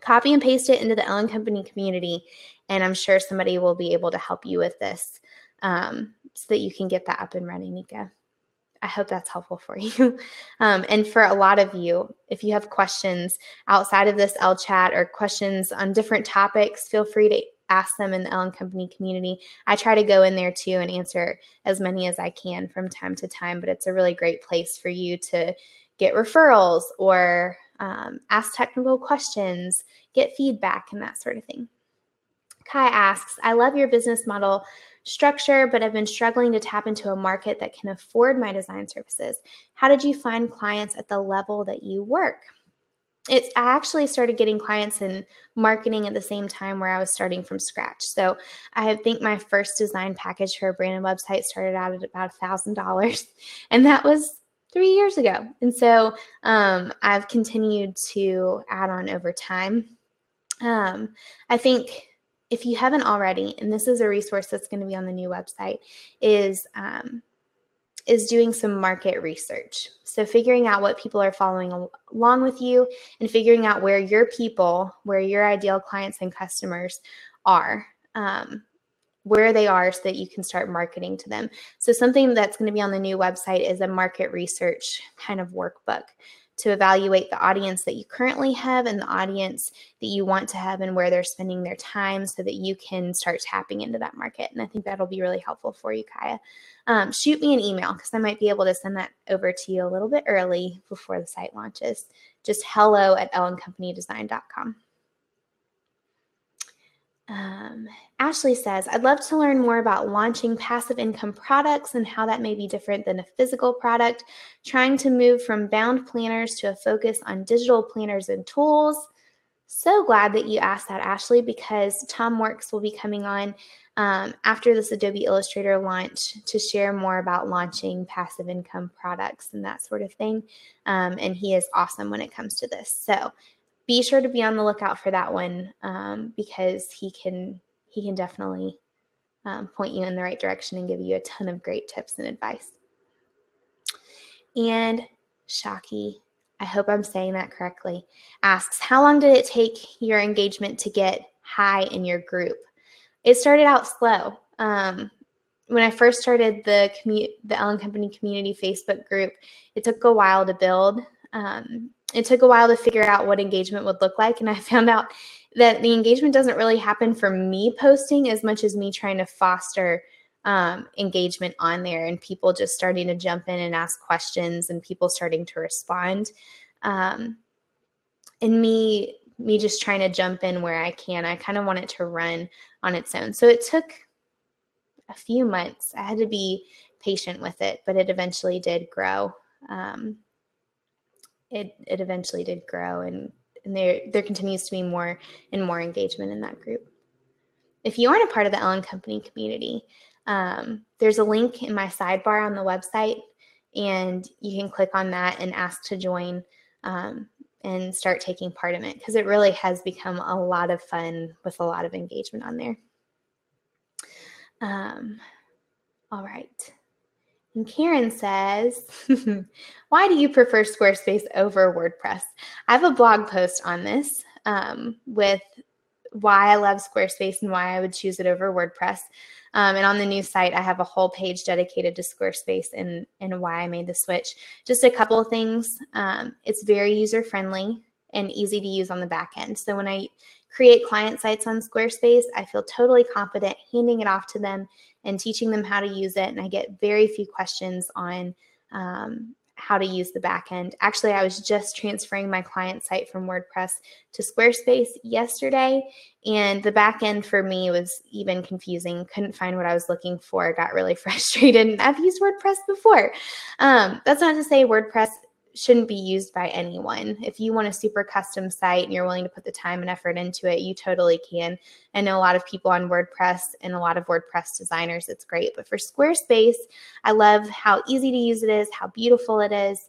copy and paste it into the Ellen Company community, and I'm sure somebody will be able to help you with this so that you can get that up and running, Nika. I hope that's helpful for you. And for a lot of you, if you have questions outside of this LChat or questions on different topics, feel free to ask them in the Ellen Company community. I try to go in there too and answer as many as I can from time to time, but it's a really great place for you to get referrals or ask technical questions, get feedback, and that sort of thing. Kai asks, I love your business model structure, but I've been struggling to tap into a market that can afford my design services. How did you find clients at the level that you work? I actually started getting clients in marketing at the same time where I was starting from scratch. So I think my first design package for a brand and website started out at about $1,000, and that was 3 years ago. And so I've continued to add on over time. I think if you haven't already, and this is a resource that's going to be on the new website, is doing some market research. So figuring out what people are following along with you and figuring out where your people, where your ideal clients and customers are, where they are so that you can start marketing to them. So something that's going to be on the new website is a market research kind of workbook to evaluate the audience that you currently have and the audience that you want to have and where they're spending their time so that you can start tapping into that market. And I think that'll be really helpful for you, Kaya. Shoot me an email because I might be able to send that over to you a little bit early before the site launches. Just hello@ellencompanydesign.com. Ashley says, I'd love to learn more about launching passive income products and how that may be different than a physical product, trying to move from bound planners to a focus on digital planners and tools. So glad that you asked that, Ashley, because Tom Morks will be coming on after this Adobe Illustrator launch to share more about launching passive income products and that sort of thing. And he is awesome when it comes to this. So be sure to be on the lookout for that one because he can definitely point you in the right direction and give you a ton of great tips and advice. And Shaki, I hope I'm saying that correctly, asks, how long did it take your engagement to get high in your group? It started out slow. When I first started the Ellen Company community Facebook group, it took a while to build. It took a while to figure out what engagement would look like, and I found out that the engagement doesn't really happen from me posting as much as me trying to foster engagement on there and people just starting to jump in and ask questions and people starting to respond. And me just trying to jump in where I can. I kind of want it to run on its own. So it took a few months. I had to be patient with it, but it eventually did grow. It eventually did grow, and there continues to be more and more engagement in that group. If you aren't a part of the Ellen Company community, There's a link in my sidebar on the website, and you can click on that and ask to join and start taking part in it, because it really has become a lot of fun with a lot of engagement on there. All right. And Karen says, why do you prefer Squarespace over WordPress? I have a blog post on this with why I love Squarespace and why I would choose it over WordPress. And on the new site, I have a whole page dedicated to Squarespace and why I made the switch. Just a couple of things. It's very user-friendly and easy to use on the back end. So when I create client sites on Squarespace, I feel totally confident handing it off to them and teaching them how to use it. And I get very few questions on how to use the back end. Actually, I was just transferring my client site from WordPress to Squarespace yesterday, and the back end for me was even confusing. Couldn't find what I was looking for, got really frustrated, and I've used WordPress before. That's not to say WordPress shouldn't be used by anyone. If you want a super custom site and you're willing to put the time and effort into it, you totally can. I know a lot of people on WordPress and a lot of WordPress designers, it's great. But for Squarespace, I love how easy to use it is, how beautiful it is.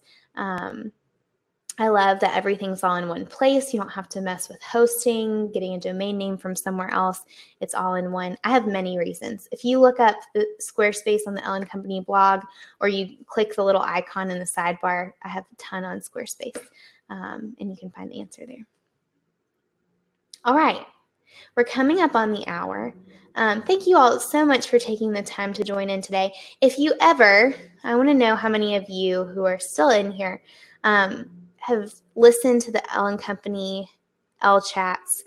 I love that everything's all in one place. You don't have to mess with hosting, getting a domain name from somewhere else. It's all in one. I have many reasons. If you look up the Squarespace on the Ellen Company blog, or you click the little icon in the sidebar, I have a ton on Squarespace, and you can find the answer there. All right. We're coming up on the hour. Thank you all so much for taking the time to join in today. If you ever, I want to know how many of you who are still in here, have listened to the Ellen Company LChats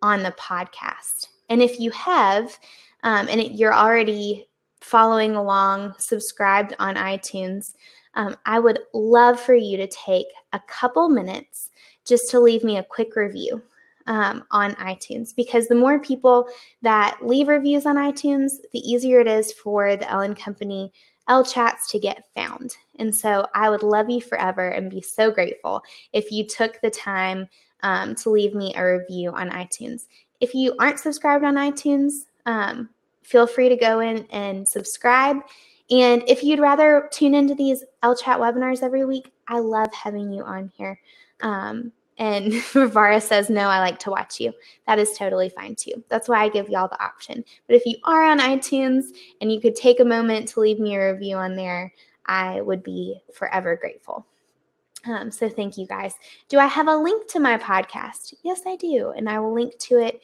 on the podcast. And if you have, and you're already following along, subscribed on iTunes, I would love for you to take a couple minutes just to leave me a quick review on iTunes, because the more people that leave reviews on iTunes, the easier it is for the Ellen Company LChats to get found. And so I would love you forever and be so grateful if you took the time to leave me a review on iTunes. If you aren't subscribed on iTunes, feel free to go in and subscribe. And if you'd rather tune into these LChat webinars every week, I love having you on here. And Rivara says, no, I like to watch you. That is totally fine too. That's why I give y'all the option. But if you are on iTunes and you could take a moment to leave me a review on there, I would be forever grateful. So thank you guys. Do I have a link to my podcast? Yes, I do. And I will link to it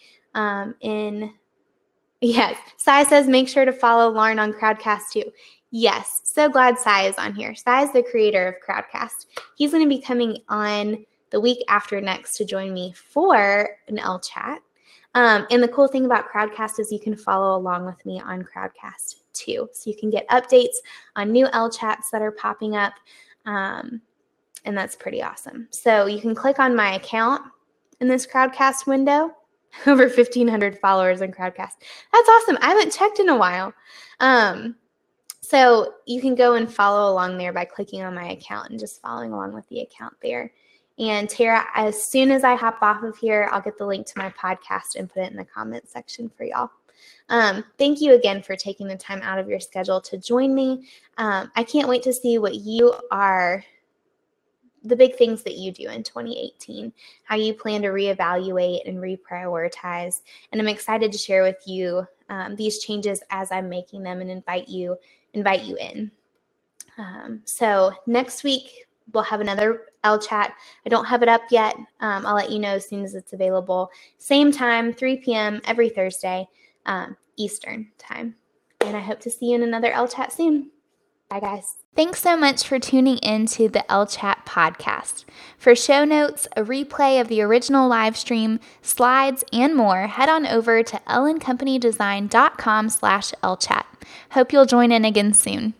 yes. Sai says, make sure to follow Lauren on Crowdcast too. Yes. So glad Sai is on here. Sai is the creator of Crowdcast. He's going to be coming on the week after next to join me for an LChat. And the cool thing about Crowdcast is you can follow along with me on Crowdcast too. So you can get updates on new LChats that are popping up. And that's pretty awesome. So you can click on my account in this Crowdcast window. Over 1,500 followers on Crowdcast. That's awesome. I haven't checked in a while. So you can go and follow along there by clicking on my account and just following along with the account there. And Tara, as soon as I hop off of here, I'll get the link to my podcast and put it in the comments section for y'all. Thank you again for taking the time out of your schedule to join me. I can't wait to see what you are, the big things that you do in 2018, how you plan to reevaluate and reprioritize. And I'm excited to share with you these changes as I'm making them and invite you in. So next week, we'll have another LChat. I don't have it up yet. I'll let you know as soon as it's available. Same time, 3 p.m. every Thursday, Eastern time. And I hope to see you in another LChat soon. Bye, guys. Thanks so much for tuning in to the LChat podcast. For show notes, a replay of the original live stream, slides, and more, head on over to ellencompanydesign.com/LChat. Hope you'll join in again soon.